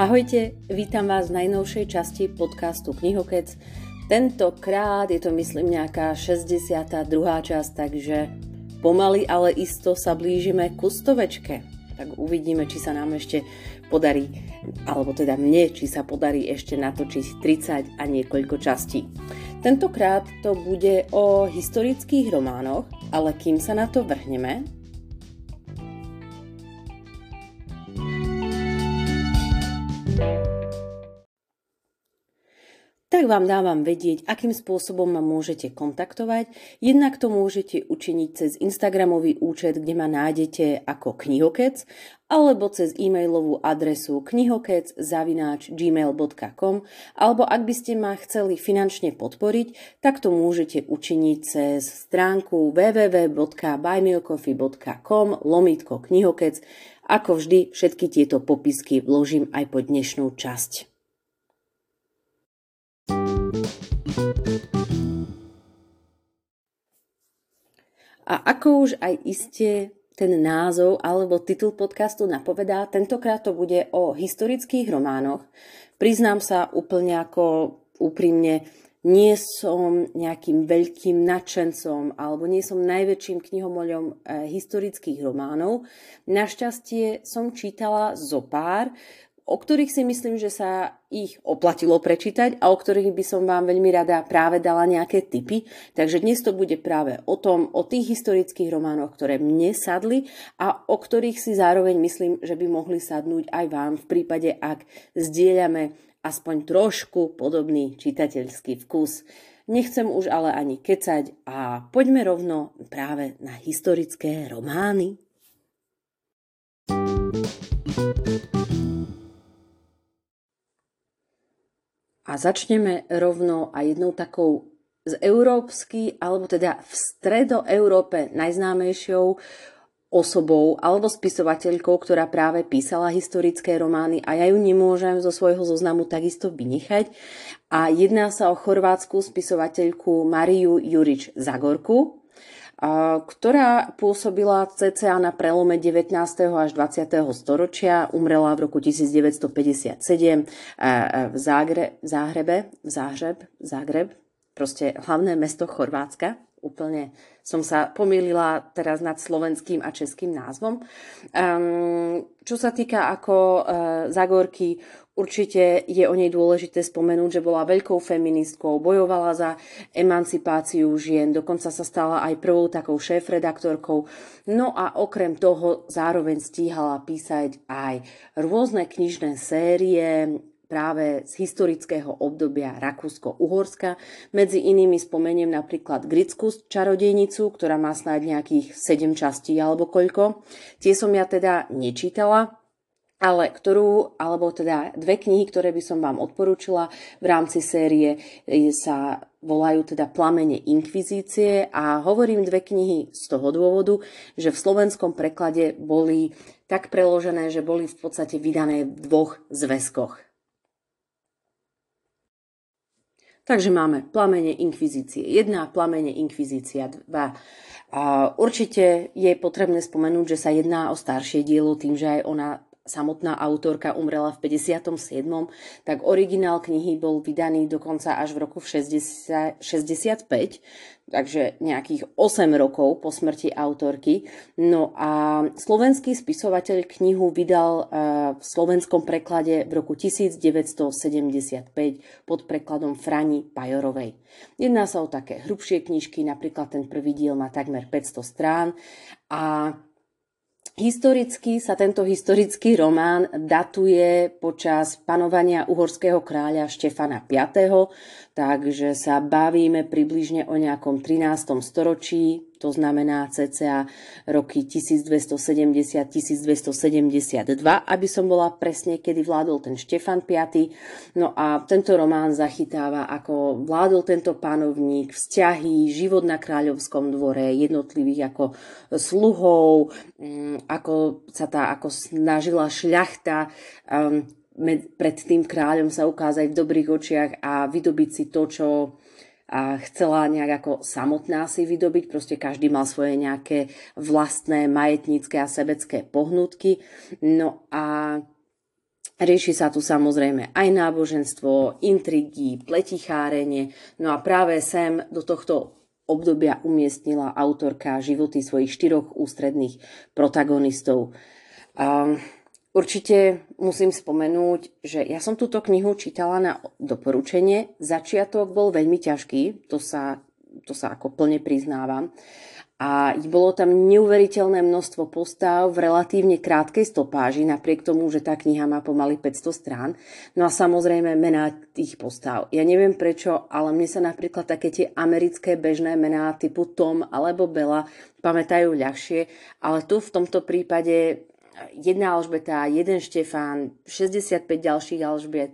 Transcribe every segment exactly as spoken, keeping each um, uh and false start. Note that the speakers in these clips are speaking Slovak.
Ahojte, vítam vás v najnovšej časti podcastu Knihokec. Tentokrát je to myslím nejaká šesťdesiata druhá časť, takže pomaly, ale isto sa blížime ku stovečke. Tak uvidíme, či sa nám ešte podarí, alebo teda mne, či sa podarí ešte natočiť tridsať a niekoľko častí. Tentokrát to bude o historických románoch, ale kým sa na to vrhneme... Tak vám dávam vedieť, akým spôsobom ma môžete kontaktovať. Jednak to môžete učiniť cez Instagramový účet, kde ma nájdete ako Knihokec, alebo cez e-mailovú adresu knihokec zavináč gmail bodka com, alebo ak by ste ma chceli finančne podporiť, tak to môžete učiniť cez stránku www bodka buy me a coffee bodka com lomítko knihokec. Ako vždy, všetky tieto popisky vložím aj pod dnešnú časť. A ako už aj iste ten názov alebo titul podcastu napovedá, tentokrát to bude o historických románoch. Priznám sa úplne ako úprimne, nie som nejakým veľkým nadšencom alebo nie som najväčším knihomoľom historických románov. Našťastie som čítala zo pár, o ktorých si myslím, že sa ich oplatilo prečítať a o ktorých by som vám veľmi rada práve dala nejaké tipy. Takže dnes to bude práve o tom, o tých historických románoch, ktoré mne sadli a o ktorých si zároveň myslím, že by mohli sadnúť aj vám v prípade, ak zdieľame aspoň trošku podobný čitateľský vkus. Nechcem už ale ani kecať a poďme rovno práve na historické romány. A začneme rovno a jednou takou z európsky, alebo teda v stredoeurópe najznámejšou osobou alebo spisovateľkou, ktorá práve písala historické romány a ja ju nemôžem zo svojho zoznamu takisto vynechať. A jedná sa o chorvátsku spisovateľku Mariu Jurič Zagorku, ktorá pôsobila cca na prelome devätnásteho až dvadsiateho storočia, umrela v roku tisíc deväťsto päťdesiatsedem v Zágre, Záhrebe, Záhreb, Zágreb, proste hlavné mesto Chorvátska. Úplne som sa pomýlila teraz nad slovenským a českým názvom. Čo sa týka ako Zagorky, určite je o nej dôležité spomenúť, že bola veľkou feministkou, bojovala za emancipáciu žien, dokonca sa stala aj prvou takou šéfredaktorkou. No a okrem toho zároveň stíhala písať aj rôzne knižné série, práve z historického obdobia Rakúsko-Uhorska. Medzi inými spomeniem napríklad Griškus, čarodejnicu, ktorá má snáď nejakých sedem častí alebo koľko. Tie som ja teda nečítala, ale ktorú, alebo teda dve knihy, ktoré by som vám odporúčila v rámci série, sa volajú teda Plamene inkvizície a hovorím dve knihy z toho dôvodu, že v slovenskom preklade boli tak preložené, že boli v podstate vydané v dvoch zväzkoch. Takže máme Plamene inkvizície jeden, Plamene inkvizícia dva. A určite je potrebné spomenúť, že sa jedná o staršie dielo, tým, že aj ona, samotná autorka, umrela v päťdesiatom siedmom. Tak originál knihy bol vydaný dokonca až v roku šesťdesiat, šesťdesiatpäť, takže nejakých osem rokov po smrti autorky. No a slovenský spisovateľ knihu vydal v slovenskom preklade v roku tisíc deväťsto sedemdesiatpäť pod prekladom Frani Pajorovej. Jedná sa o také hrubšie knižky, napríklad ten prvý diel má takmer päťsto strán a historicky sa tento historický román datuje počas panovania uhorského kráľa Štefana piateho, takže sa bavíme približne o nejakom trinástom storočí, to znamená cca roky tisíc dvestosedemdesiat až tisíc dvestosedemdesiatdva, aby som bola presne, kedy vládol ten Štefan piaty. No a tento román zachytáva, ako vládol tento panovník, vzťahy, život na kráľovskom dvore, jednotlivých ako sluhov, ako sa tá ako snažila šľachta um, med, pred tým kráľom sa ukázať v dobrých očiach a vydobiť si to, čo a chcela nejak ako samotná si vydobiť. Proste každý mal svoje nejaké vlastné majetnícke a sebecké pohnutky. No a Rieši sa tu samozrejme aj náboženstvo, intrigy, pletichárenie. No a práve sem do tohto obdobia umiestnila autorka životy svojich štyroch ústredných protagonistov. Um, určite musím spomenúť, že ja som túto knihu čítala na doporučenie. Začiatok bol veľmi ťažký, to sa, to sa ako plne priznávam. A bolo tam neuveriteľné množstvo postav v relatívne krátkej stopáži, napriek tomu, že tá kniha má pomaly päťsto strán. No a samozrejme mená tých postav. Ja neviem prečo, ale mne sa napríklad také tie americké bežné mená typu Tom alebo Bella pamätajú ľahšie, ale tu v tomto prípade jedna Alžbeta, jeden Štefán, šesťdesiatpäť ďalších Alžbiet.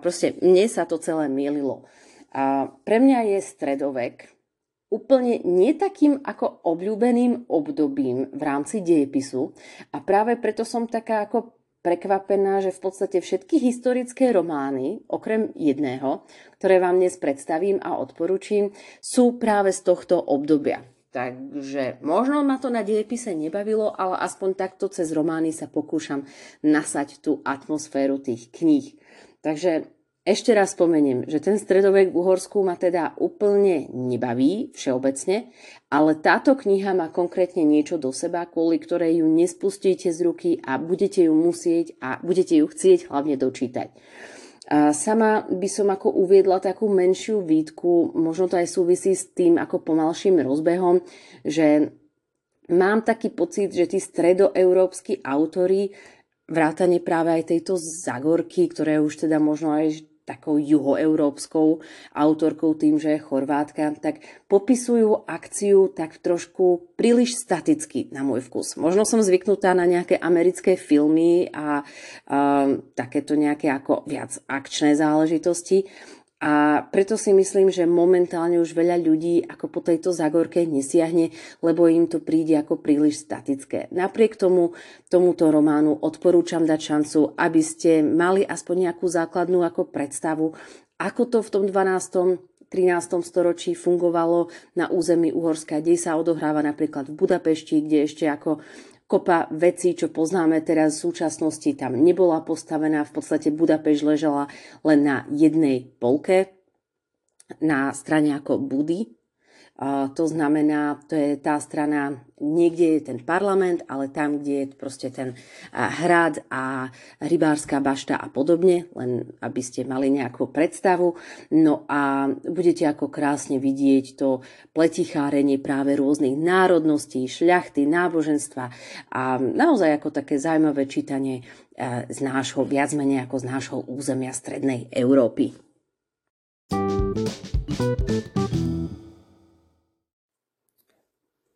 Proste mne sa to celé mýlilo. A pre mňa je stredovek úplne nie takým ako obľúbeným obdobím v rámci dejepisu a práve preto som taká ako prekvapená, že v podstate všetky historické romány, okrem jedného, ktoré vám dnes predstavím a odporúčim, sú práve z tohto obdobia. Takže možno ma to na dejepise nebavilo, ale aspoň takto cez romány sa pokúšam nasať tú atmosféru tých kníh. Takže ešte raz spomeniem, že ten stredovek v Uhorsku ma teda úplne nebaví všeobecne, ale táto kniha má konkrétne niečo do seba, kvôli ktorej ju nespustíte z ruky a budete ju musieť a budete ju chcieť hlavne dočítať. Sama by som ako uviedla takú menšiu výtku, možno to aj súvisí s tým ako pomalším rozbehom, že mám taký pocit, že tí stredoeurópski autori, vrátane práve aj tejto Zagorky, ktoré už teda možno aj takou juhoeurópskou autorkou tým, že je Chorvátka, tak popisujú akciu tak trošku príliš staticky na môj vkus. Možno som zvyknutá na nejaké americké filmy a, a takéto nejaké ako viac akčné záležitosti. A preto si myslím, že momentálne už veľa ľudí ako po tejto Zagorke nesiahne, lebo im to príde ako príliš statické. Napriek tomu, tomuto románu odporúčam dať šancu, aby ste mali aspoň nejakú základnú ako predstavu, ako to v tom dvanástom trinástom storočí fungovalo na území Uhorska, kde sa odohráva napríklad v Budapešti, kde ešte ako kopa vecí, čo poznáme teraz v súčasnosti, tam nebola postavená. V podstate Budapešť ležela len na jednej polke, na strane ako Budy. Uh, to znamená, to je tá strana, niekde je ten parlament, ale tam, kde je proste ten uh, hrad a rybárska bašta a podobne, len aby ste mali nejakú predstavu. No a budete ako krásne vidieť to pletichárenie práve rôznych národností, šľachty, náboženstva a naozaj ako také zaujímavé čítanie uh, z nášho, viac menej ako z nášho územia strednej Európy.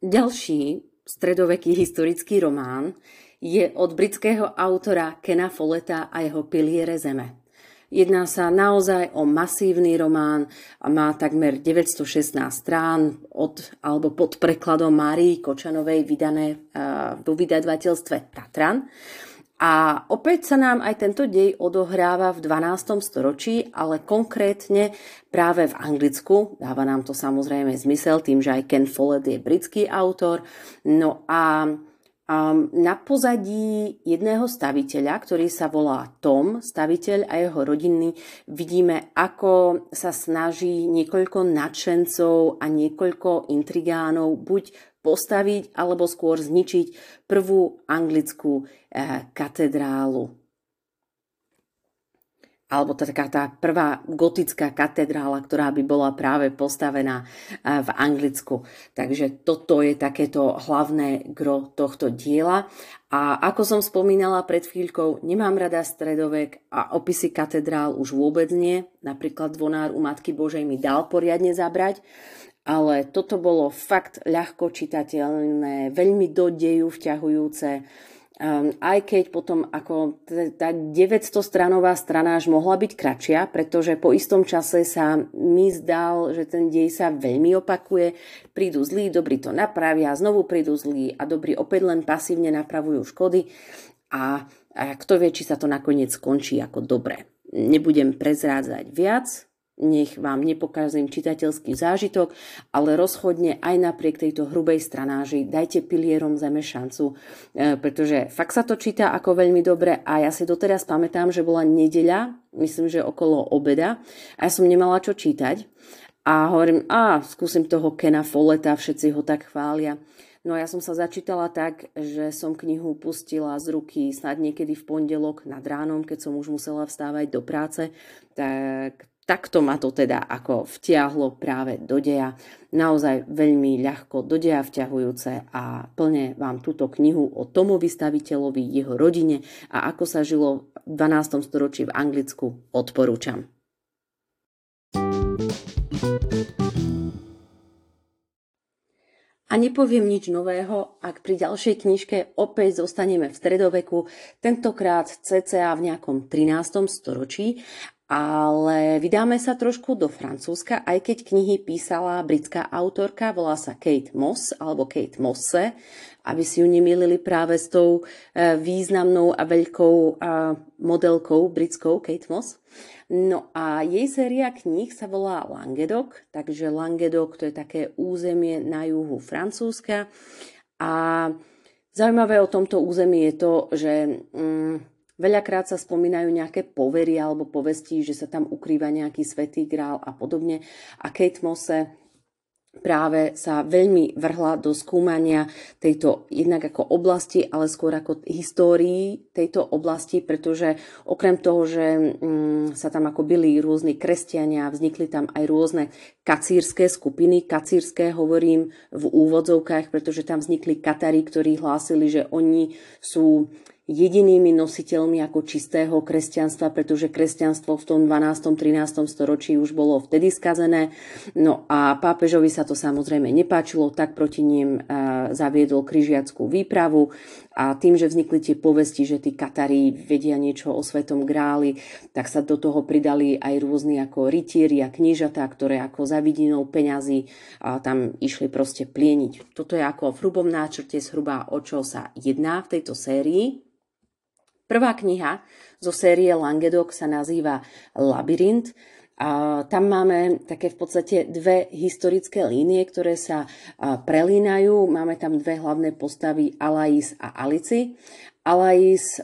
Ďalší stredoveký historický román je od britského autora Kena Folletta a jeho Piliere zeme. Jedná sa naozaj o masívny román, má takmer deväťstošestnásť strán od, alebo pod prekladom Márii Kočanovej vydané uh, vo vydavateľstve Tatran. A opäť sa nám aj tento dej odohráva v dvanástom storočí, ale konkrétne práve v Anglicku. Dáva nám to samozrejme zmysel tým, že aj Ken Follett je britský autor. No a um, na pozadí jedného staviteľa, ktorý sa volá Tom, staviteľ a jeho rodiny, vidíme, ako sa snaží niekoľko nadšencov a niekoľko intrigánov buď postaviť alebo skôr zničiť prvú anglickú eh, katedrálu. Alebo taká tá prvá gotická katedrála, ktorá by bola práve postavená eh, v Anglicku. Takže toto je takéto hlavné gro tohto diela. A ako som spomínala pred chvíľkou, nemám rada stredovek a opisy katedrál už vôbec nie. Napríklad Zvonár u Matky Božej mi dal poriadne zabrať. Ale toto bolo fakt ľahko čitateľné, veľmi do deju vťahujúce. Um, aj keď potom ako tá deväťstostranová strana až mohla byť kratšia, pretože po istom čase sa mi zdal, že ten dej sa veľmi opakuje. Prídu zlí, dobrí to napravia, znovu prídu zlí a dobrí opäť len pasívne napravujú škody. A, a kto vie, či sa to nakoniec skončí ako dobre. Nebudem prezrádzať viac. nech vám nepokazím čitateľský zážitok, ale rozhodne aj napriek tejto hrubej stranáži dajte Pilierom zeme šancu, e, pretože fakt sa to číta ako veľmi dobre a ja si doteraz pamätám, že bola nedeľa, myslím, že okolo obeda a ja som nemala čo čítať a hovorím, a skúsim toho Kena Folletta, všetci ho tak chvália. No ja som sa začítala tak, že som knihu pustila z ruky snad niekedy v pondelok nad ránom, keď som už musela vstávať do práce, tak takto ma to teda ako vtiahlo práve do deja. Naozaj veľmi ľahko do deja vťahujúce a plne vám túto knihu o Tomovi staviteľovi, jeho rodine a ako sa žilo v dvanástom storočí v Anglicku odporúčam. A nepoviem nič nového, ak pri ďalšej knižke opäť zostaneme v stredoveku, tentokrát cca v nejakom trinástom storočí, ale vydáme sa trošku do Francúzska, aj keď knihy písala britská autorka, volá sa Kate Mosse alebo Kate Mosse, aby si ju nemýlili práve s tou významnou a veľkou modelkou britskou Kate Mosse. No a jej séria kníh sa volá Languedoc, takže Languedoc to je také územie na juhu Francúzska a zaujímavé o tomto území je to, že mm, veľakrát sa spomínajú nejaké povery alebo povesti, že sa tam ukrýva nejaký svätý grál a podobne a Kate Mosse práve sa veľmi vrhla do skúmania tejto jednak ako oblasti, ale skôr ako histórii tejto oblasti, pretože okrem toho, že mm, sa tam ako byli rôzni kresťania, vznikli tam aj rôzne kacírske skupiny. Kacírske hovorím v úvodzovkách, pretože tam vznikli Katari, ktorí hlásili, že oni sú jedinými nositeľmi ako čistého kresťanstva, pretože kresťanstvo v tom dvanástom trinástom storočí už bolo vtedy skazené. No a pápežovi sa to samozrejme nepáčilo, tak proti ním zaviedol križiackú výpravu a tým, že vznikli tie povesti, že tí Katari vedia niečo o Svetom gráli, tak sa do toho pridali aj rôzni ako rytieri a knížatá, ktoré ako za vidinou peňazí tam išli proste plieniť. Toto je ako v hrubom náčrte zhruba, o čo sa jedná v tejto sérii. Prvá kniha zo série Languedoc sa nazýva Labyrint. A tam máme také v podstate dve historické línie, ktoré sa prelínajú. Máme tam dve hlavné postavy Alaïs a Alici. Alaïs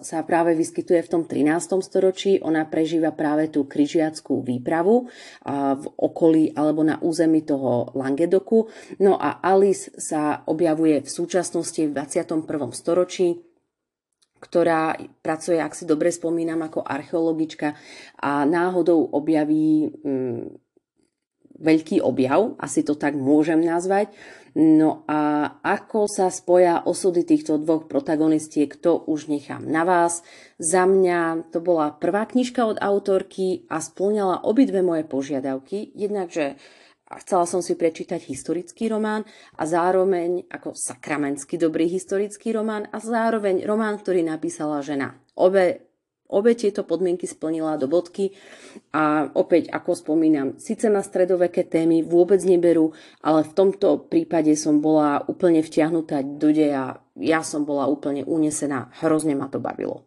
sa práve vyskytuje v tom trinástom storočí. Ona prežíva práve tú križiackú výpravu v okolí alebo na území toho Languedocu. No a Alice sa objavuje v súčasnosti v dvadsiatom prvom storočí, ktorá pracuje, ak si dobre spomínam, ako archeologička a náhodou objaví mm, veľký objav, asi to tak môžem nazvať. No a ako sa spoja osudy týchto dvoch protagonistiek, to už nechám na vás. Za mňa to bola prvá knižka od autorky a spĺňala obidve moje požiadavky, jednakže a chcela som si prečítať historický román a zároveň ako sakramentsky dobrý historický román a zároveň román, ktorý napísala žena. Obe, obe tieto podmienky splnila do bodky a opäť, ako spomínam, síce na stredoveké témy vôbec neberú, ale v tomto prípade som bola úplne vtiahnutá do deja, ja som bola úplne unesená, hrozne ma to bavilo.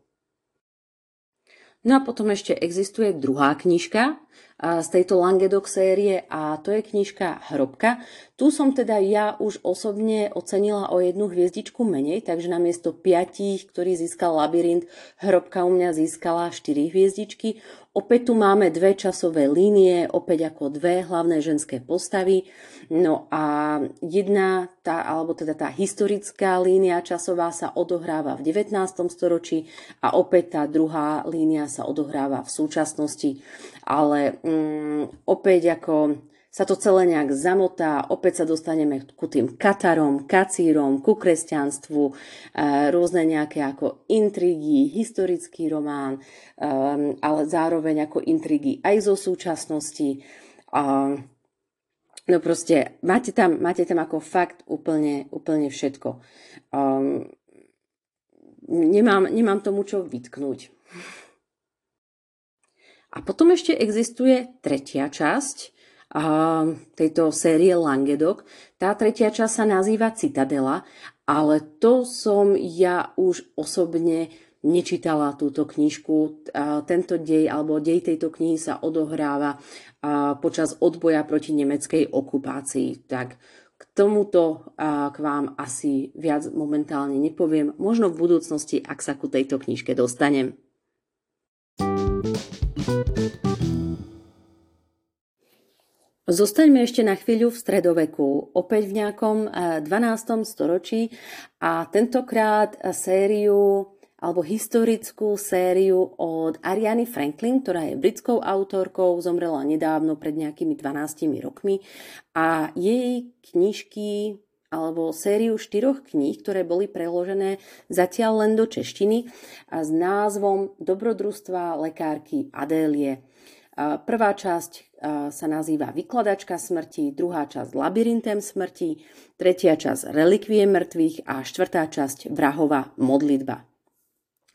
No a potom ešte existuje druhá knižka z tejto Languedoc série a to je knižka Hrobka. Tu som teda ja už osobne ocenila o jednu hviezdičku menej, takže namiesto piatich, ktorý získal Labyrint, Hrobka u mňa získala štyri hviezdičky. Opäť tu máme dve časové línie, opäť ako dve hlavné ženské postavy. No a jedna, tá, alebo teda tá historická línia časová sa odohráva v devätnástom storočí a opäť tá druhá línia sa odohráva v súčasnosti. Ale mm, opäť ako sa to celé nejak zamotá, opäť sa dostaneme ku tým Katarom, kacírom, ku kresťanstvu, e, rôzne nejaké ako intrigy, historický román, e, ale zároveň ako intrigy aj zo súčasnosti. E, no proste, máte tam, máte tam ako fakt úplne, úplne všetko. E, nemám, nemám tomu čo vytknúť. A potom ešte existuje tretia časť tejto série Languedoc. Tá tretia časť sa nazýva Citadela, ale to som ja už osobne nečítala túto knižku. Tento dej alebo dej tejto knihy sa odohráva počas odboja proti nemeckej okupácii. Tak k tomuto k vám asi viac momentálne nepoviem. Možno v budúcnosti, ak sa ku tejto knižke dostanem. Zostaňme ešte na chvíľu v stredoveku, opäť v nejakom dvanástom storočí, a tentokrát sériu alebo historickú sériu od Ariany Franklin, ktorá je britskou autorkou, zomrela nedávno pred nejakými dvanástimi rokmi, a jej knižky alebo sériu štyroch kníh, ktoré boli preložené zatiaľ len do češtiny a s názvom Dobrodružstva lekárky Adélie. Prvá časť sa nazýva Vykladačka smrti, druhá časť Labyrintem smrti, tretia časť Relikvie mŕtvych a štvrtá časť Vrahova modlitba.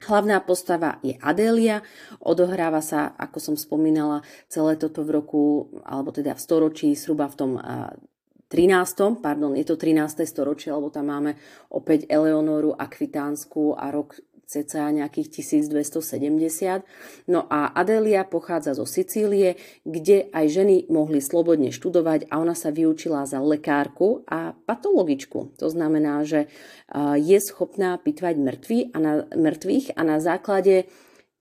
Hlavná postava je Adélia, odohráva sa, ako som spomínala, celé toto v roku, alebo teda v storočí, zhruba v tom trinástom, pardon, je to trináste storočie, lebo tam máme opäť Eleonóru Akvitánsku a rok cca nejakých tisícdvestosedemdesiat. No a Adélia pochádza zo Sicílie, kde aj ženy mohli slobodne študovať, a ona sa vyučila za lekárku a patologičku. To znamená, že je schopná pitvať mŕtvych a na základe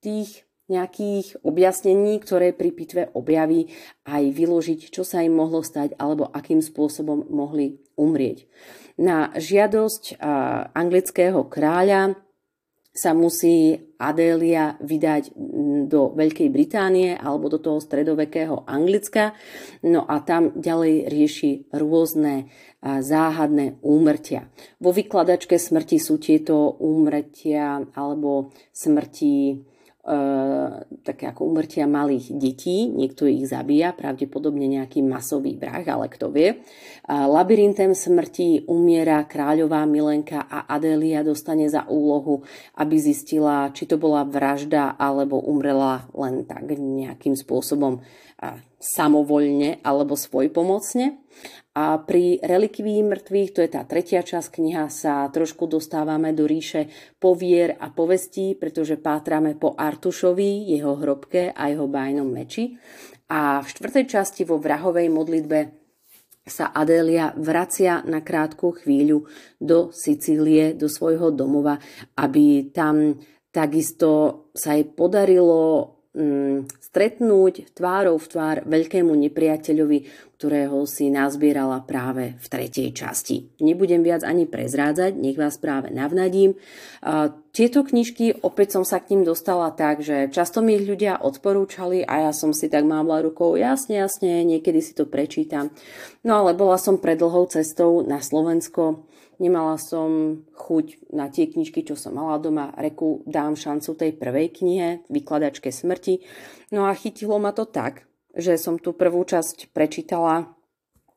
tých nejakých objasnení, ktoré pri pitve objaví, aj vyložiť, čo sa im mohlo stať alebo akým spôsobom mohli umrieť. Na žiadosť anglického kráľa sa musí Adélia vydať do Veľkej Británie alebo do toho stredovekého Anglicka. No a tam ďalej rieši rôzne záhadné úmrtia. Vo Vykladačke smrti sú tieto úmrtia alebo smrti e, také ako úmrtia malých detí. Niekto ich zabíja, pravdepodobne nejaký masový vrah, ale kto vie. Labyrintem smrti umiera kráľová milenka a Adélia dostane za úlohu, aby zistila, či to bola vražda, alebo umrela len tak nejakým spôsobom samovoľne alebo svojpomocne. A pri Relikvii mŕtvych, to je tá tretia časť kniha, sa trošku dostávame do ríše povier a povestí, pretože pátrame po Artušovi, jeho hrobke a jeho bájnom meči. A v štvrtej časti vo Vrahovej modlitbe sa Adélia vracia na krátku chvíľu do Sicílie, do svojho domova, aby tam takisto sa jej podarilo mm, stretnúť tvárou v tvár veľkému nepriateľovi, ktorého si nazbierala práve v tretej časti. Nebudem viac ani prezrádzať, nech vás práve navnadím. Tieto knižky, opäť som sa k ním dostala tak, že často mi ich ľudia odporúčali a ja som si tak mávla rukou, jasne, jasne, niekedy si to prečítam. No ale bola som predlhou cestou na Slovensko, nemala som chuť na tie knižky, čo som mala doma, reku, dám šancu tej prvej knihe, Vykladačke smrti. No a chytilo ma to tak, že som tú prvú časť prečítala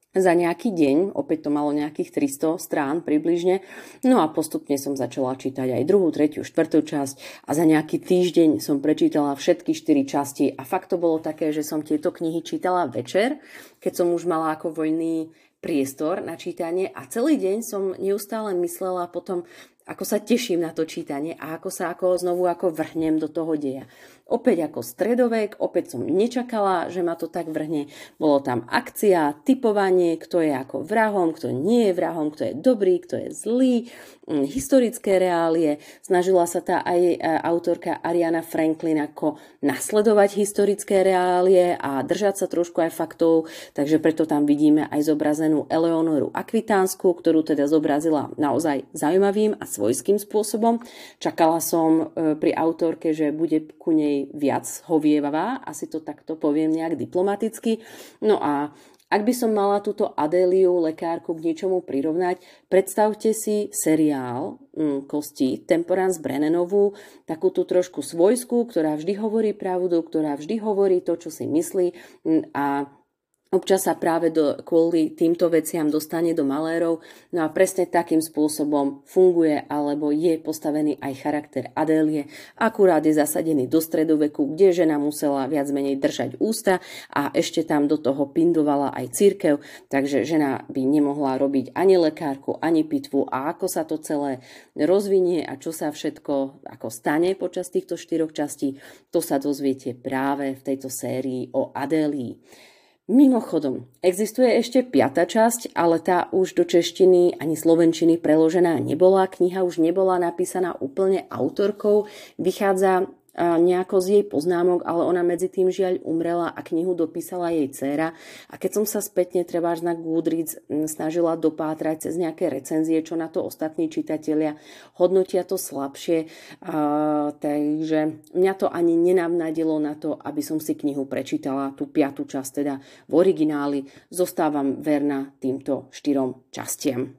za nejaký deň, opäť to malo nejakých tristo strán približne, no a postupne som začala čítať aj druhú, tretiu, štvrtú časť a za nejaký týždeň som prečítala všetky štyri časti a fakt to bolo také, že som tieto knihy čítala večer, keď som už mala ako voľný priestor na čítanie, a celý deň som neustále myslela potom, ako sa teším na to čítanie a ako sa ako znovu ako vrhnem do toho deja. Opäť ako stredovek, opäť som nečakala, že ma to tak vrhne. Bolo tam akcia, tipovanie, kto je ako vrahom, kto nie je vrahom, kto je dobrý, kto je zlý, historické reálie. Snažila sa tá aj autorka Ariana Franklin ako nasledovať historické reálie a držať sa trošku aj faktov, takže preto tam vidíme aj zobrazenú Eleonoru Akvitánsku, ktorú teda zobrazila naozaj zaujímavým a svojským spôsobom. Čakala som pri autorke, že bude ku nej viac hovievavá, asi to takto poviem nejak diplomaticky. No a ak by som mala túto Adéliu, lekárku, k niečomu prirovnať, predstavte si seriál Kosti, Temperance Brennanovú, takú tú trošku svojskú, ktorá vždy hovorí pravdu, ktorá vždy hovorí to, čo si myslí, a Občas sa práve do, kvôli týmto veciam dostane do malérov, no a presne takým spôsobom funguje alebo je postavený aj charakter Adélie. Akurát je zasadený do stredoveku, kde žena musela viac menej držať ústa a ešte tam do toho pindovala aj cirkev, takže žena by nemohla robiť ani lekárku, ani pitvu. A ako sa to celé rozvinie a čo sa všetko ako stane počas týchto štyroch častí, to sa dozviete práve v tejto sérii o Adélii. Mimochodom, existuje ešte piata časť, ale tá už do češtiny ani slovenčiny preložená nebola. Kniha už nebola napísaná úplne autorkou, vychádza nejako z jej poznámok, ale ona medzi tým žiaľ umrela a knihu dopísala jej dcéra. A keď som sa spätne trebárs na Goodreads snažila dopátrať cez nejaké recenzie, čo na to ostatní čitatelia hodnotia to slabšie, a, takže mňa to ani nenavnadilo na to, aby som si knihu prečítala, tú piatu časť teda v origináli. Zostávam verná týmto štyrom častiam.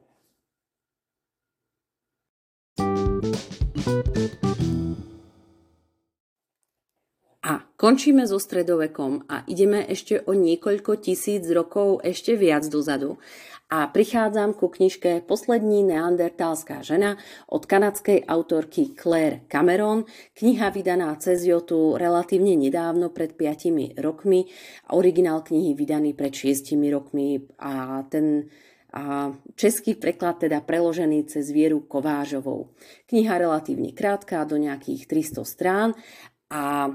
A končíme so stredovekom a ideme ešte o niekoľko tisíc rokov ešte viac dozadu. A prichádzam ku knižke Poslední neandertálská žena od kanadskej autorky Claire Cameron. Kniha vydaná cez Jotu relatívne nedávno, pred piatimi rokmi. Originál knihy vydaný pred šiestimi rokmi a ten... a český preklad teda preložený cez Vieru Kovážovou. Kniha relatívne krátka, do nejakých tristo strán a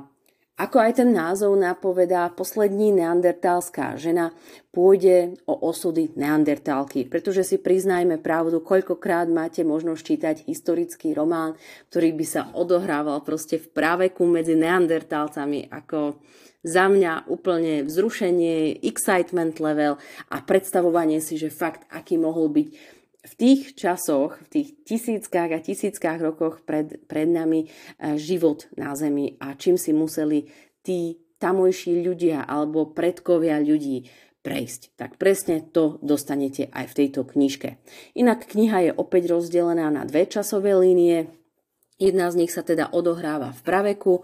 ako aj ten názov napovedá, poslední neandertálská žena, pôjde o osudy neandertálky. Pretože si priznajme pravdu, koľkokrát máte možnosť čítať historický román, ktorý by sa odohrával proste v práveku medzi neandertálcami, ako za mňa úplne vzrušenie, excitement level a predstavovanie si, že fakt, aký mohol byť v tých časoch, v tých tisíckach a tisíckach rokoch pred, pred nami život na Zemi a čím si museli tí tamojší ľudia alebo predkovia ľudí prejsť. Tak presne to dostanete aj v tejto knižke. Inak kniha je opäť rozdelená na dve časové línie. Jedna z nich sa teda odohráva v praveku,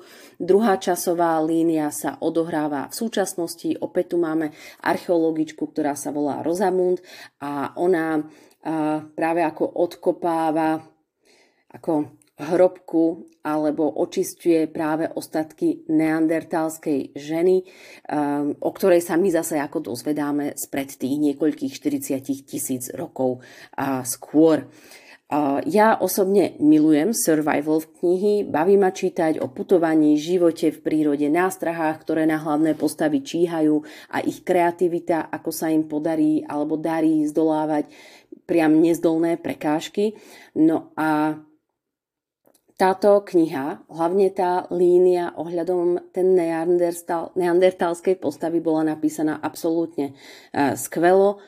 druhá časová línia sa odohráva v súčasnosti. Opäť tu máme archeologičku, ktorá sa volá Rosamund a ona a práve ako odkopáva ako hrobku alebo očisťuje práve ostatky neandertálskej ženy, o ktorej sa my zase ako dozvedáme spred tých niekoľkých štyridsať tisíc rokov skôr. Ja osobne milujem survival knihy, baví ma čítať o putovaní, živote v prírode, nástrahách, ktoré na hlavné postavy číhajú a ich kreativita, ako sa im podarí alebo darí zdolávať priam nezdolné prekážky. No a táto kniha, hlavne tá línia ohľadom ten neandertálskej postavy bola napísaná absolútne skvelo,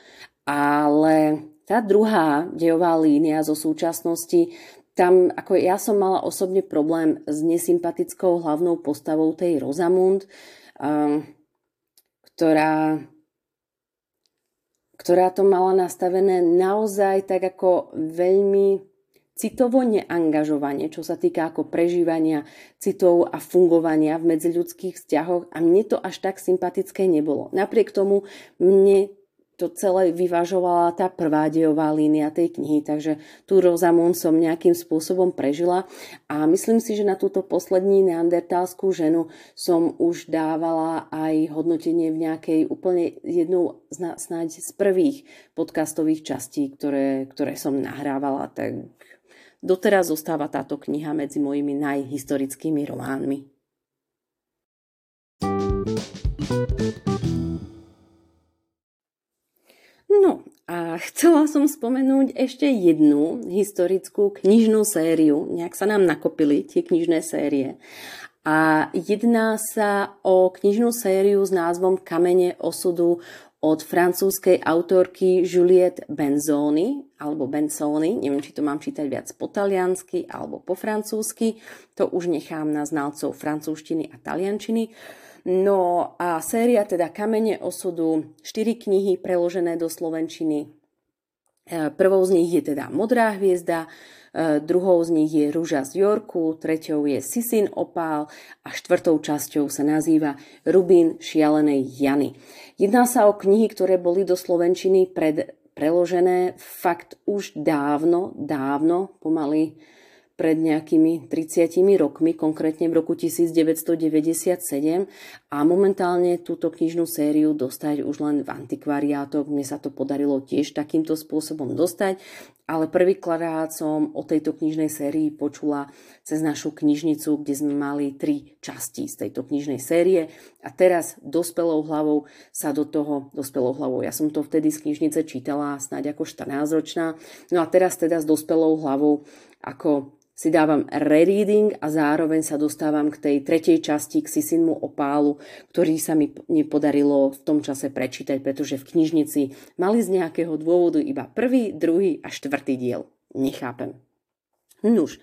ale tá druhá dejová línia zo súčasnosti, tam ako ja som mala osobne problém s nesympatickou hlavnou postavou tej Rosamund, ktorá, ktorá to mala nastavené naozaj tak ako veľmi citovo neangažovanie, čo sa týka ako prežívania citov a fungovania v medziľudských vzťahoch a mne to až tak sympatické nebolo. Napriek tomu mne to celé vyvažovala tá prvá dejová línia tej knihy, takže tú Rosamund som nejakým spôsobom prežila a myslím si, že na túto poslední neandertálskú ženu som už dávala aj hodnotenie v nejakej úplne jednou snáď z prvých podcastových častí, ktoré, ktoré som nahrávala. Tak doteraz zostáva táto kniha medzi mojimi najhistorickými románmi. No a chcela som spomenúť ešte jednu historickú knižnú sériu. Nejak sa nám nakopili tie knižné série. A jedná sa o knižnú sériu s názvom Kamene osudu od francúzskej autorky Juliette Benzoni, alebo Benzoni, neviem, či to mám čítať viac po taliansky alebo po francúzsky, to už nechám na znalcov francúzštiny a taliančiny. No a séria teda Kamene osudu, štyri knihy preložené do slovenčiny, Prvou z nich je teda Modrá hviezda, druhou z nich je Rúža z Yorku, treťou je Sisin opál a štvrtou časťou sa nazýva Rubín šialenej Jany. Jedná sa o knihy, ktoré boli do slovenčiny pred, preložené fakt už dávno, dávno, pomaly pred nejakými tridsiatimi rokmi, konkrétne v roku tisíc deväťsto deväťdesiatsedem, a momentálne túto knižnú sériu dostať už len v antikvariátoch. Mne sa to podarilo tiež takýmto spôsobom dostať, ale prvýkrát som o tejto knižnej sérii počula cez našu knižnicu, kde sme mali tri časti z tejto knižnej série a teraz dospelou hlavou sa do toho, dospelou hlavou, ja som to vtedy z knižnice čítala snáď ako štrnásťročná, no a teraz teda s dospelou hlavou ako si dávam rereading a zároveň sa dostávam k tej tretej časti, k Sisinmu opálu, ktorý sa mi nepodarilo v tom čase prečítať, pretože v knižnici mali z nejakého dôvodu iba prvý, druhý a štvrtý diel. Nechápem. Nuž,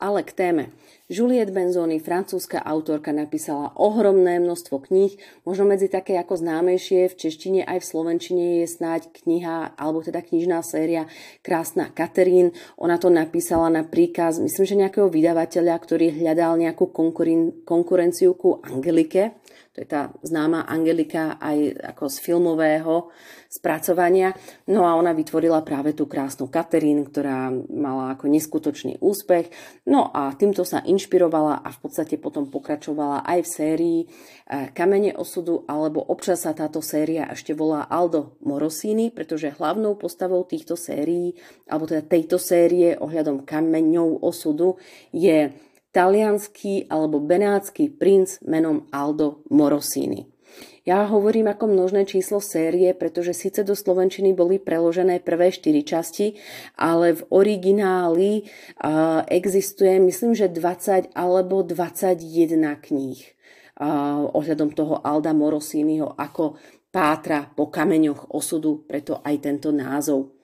ale k téme. Juliette Benzoni, francúzska autorka, napísala ohromné množstvo kníh, možno medzi také ako známejšie v češtine aj v slovenčine je snáď kniha, alebo teda knižná séria Krásna Catherine. Ona to napísala na príkaz, myslím, že nejakého vydavateľa, ktorý hľadal nejakú konkuren- konkurenciu ku Angelike. To je tá známa Angelika aj ako z filmového spracovania. No a ona vytvorila práve tú Krásnu Catherine, ktorá mala ako neskutočný úspech. No a týmto sa inšpirovala a v podstate potom pokračovala aj v sérii Kamene osudu, alebo občas sa táto séria ešte volá Aldo Morosini, pretože hlavnou postavou týchto sérií, alebo teda tejto série ohľadom Kameňov osudu je talianský alebo benátsky princ menom Aldo Morosini. Ja hovorím ako množné číslo série, pretože síce do slovenčiny boli preložené prvé štyri časti, ale v origináli uh, existuje, myslím, že dvadsať alebo dvadsaťjeden kníh uh, ohľadom toho Alda Morosiniho, ako pátra po kameňoch osudu, preto aj tento názov.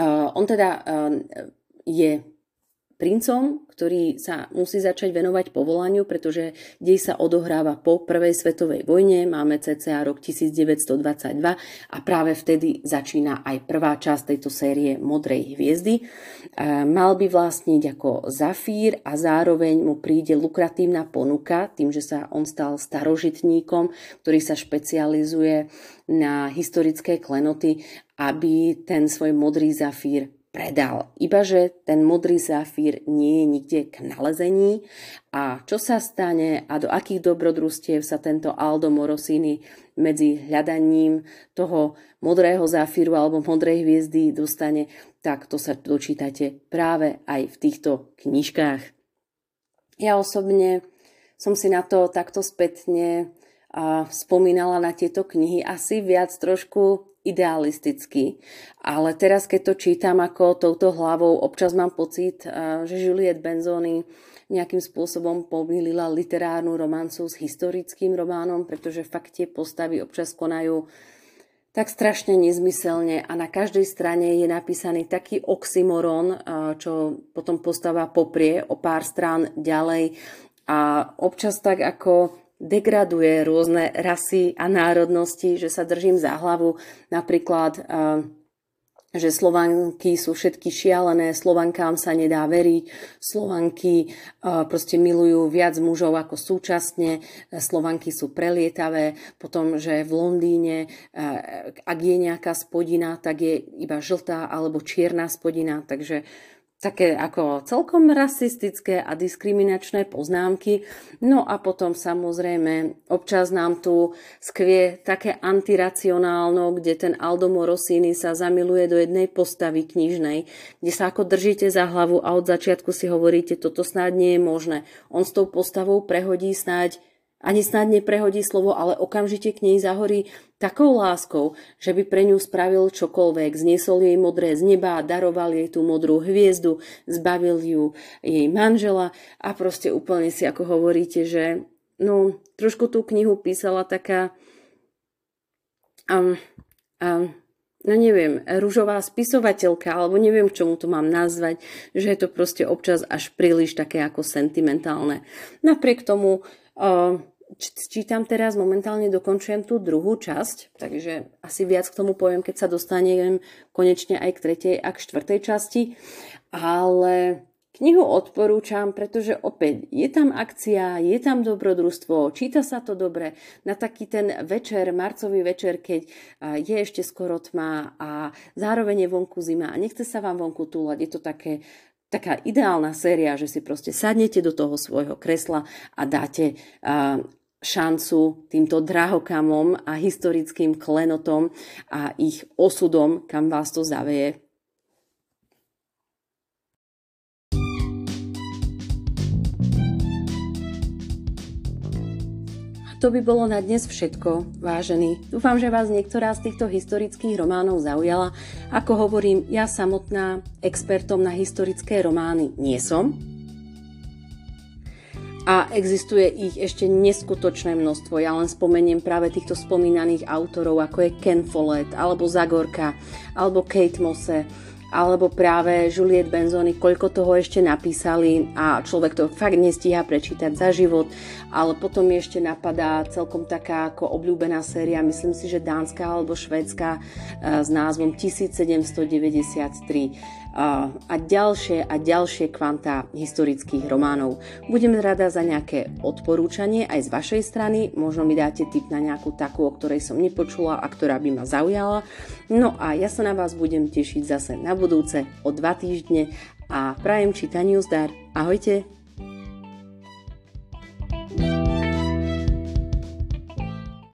Uh, on teda uh, je princom, ktorý sa musí začať venovať povolaniu, pretože dej sa odohráva po prvej svetovej vojne, máme cca rok devätnásť dvadsaťdva a práve vtedy začína aj prvá časť tejto série Modrej hviezdy. Mal by vlastniť ako zafír a zároveň mu príde lukratívna ponuka, tým, že sa on stal starožitníkom, ktorý sa špecializuje na historické klenoty, aby ten svoj modrý zafír predal. Ibaže ten modrý zafír nie je nikde k nalezení. A čo sa stane a do akých dobrodružstiev sa tento Aldo Morosini medzi hľadaním toho modrého zafíru alebo modrej hviezdy dostane, tak to sa dočítate práve aj v týchto knižkách. Ja osobne som si na to takto spätne a spomínala na tieto knihy asi viac trošku idealisticky. Ale teraz, keď to čítam ako touto hlavou, občas mám pocit, že Juliette Benzoni nejakým spôsobom pomýlila literárnu romancu s historickým románom, pretože fakt tie postavy občas konajú tak strašne nezmyselne a na každej strane je napísaný taký oxymoron, čo potom postava poprie o pár strán ďalej a občas tak ako degraduje rôzne rasy a národnosti, že sa držím za hlavu. Napríklad, že Slovanky sú všetky šialené, Slovankám sa nedá veriť, Slovanky proste milujú viac mužov ako súčasne, Slovanky sú prelietavé, potom, že v Londýne, ak je nejaká spodina, tak je iba žltá alebo čierna spodina, takže také ako celkom rasistické a diskriminačné poznámky. No a potom samozrejme občas nám tu skvie také antiracionálno, kde ten Aldo Morosini sa zamiluje do jednej postavy knižnej, kde sa ako držíte za hlavu a od začiatku si hovoríte, toto snáď nie je možné. On s tou postavou prehodí snáď, ani snáď neprehodí slovo, ale okamžite k nej zahorí takou láskou, že by pre ňu spravil čokoľvek. Zniesol jej modré z neba, daroval jej tú modrú hviezdu, zbavil ju jej manžela a proste úplne si ako hovoríte, že no, trošku tú knihu písala taká um, um, no neviem, ružová spisovateľka, alebo neviem, čomu to mám nazvať, že je to proste občas až príliš také ako sentimentálne. Napriek tomu uh, Čítam teraz, momentálne dokončujem tú druhú časť, takže asi viac k tomu poviem, keď sa dostanem konečne aj k tretej a k štvrtej časti. Ale knihu odporúčam, pretože opäť je tam akcia, je tam dobrodružstvo, číta sa to dobre. Na taký ten večer, marcový večer, keď je ešte skoro tma a zároveň je vonku zima a nechce sa vám vonku túľať, je to také... taká ideálna séria, že si proste sadnete do toho svojho kresla a dáte uh, šancu týmto drahokamom a historickým klenotom a ich osudom, kam vás to zaveje. To by bolo na dnes všetko, vážení. Dúfam, že vás niektorá z týchto historických románov zaujala. Ako hovorím, ja samotná expertom na historické romány nie som. A existuje ich ešte neskutočné množstvo. Ja len spomeniem práve týchto spomínaných autorov, ako je Ken Follett, alebo Zagorka, alebo Kate Mosse, alebo práve Juliette Benzoni, koľko toho ešte napísali a človek to fakt nestíha prečítať za život, ale potom ešte napadá celkom taká ako obľúbená séria, myslím si, že dánska alebo švédska s názvom tisíc sedemsto deväťdesiattri a ďalšie a ďalšie kvantá historických románov. Budem rada za nejaké odporúčanie aj z vašej strany, možno mi dáte tip na nejakú takú, o ktorej som nepočula a ktorá by ma zaujala. No a ja sa na vás budem tešiť zase na budúce o dva týždne a prajem čítaniu zdar. Ahojte!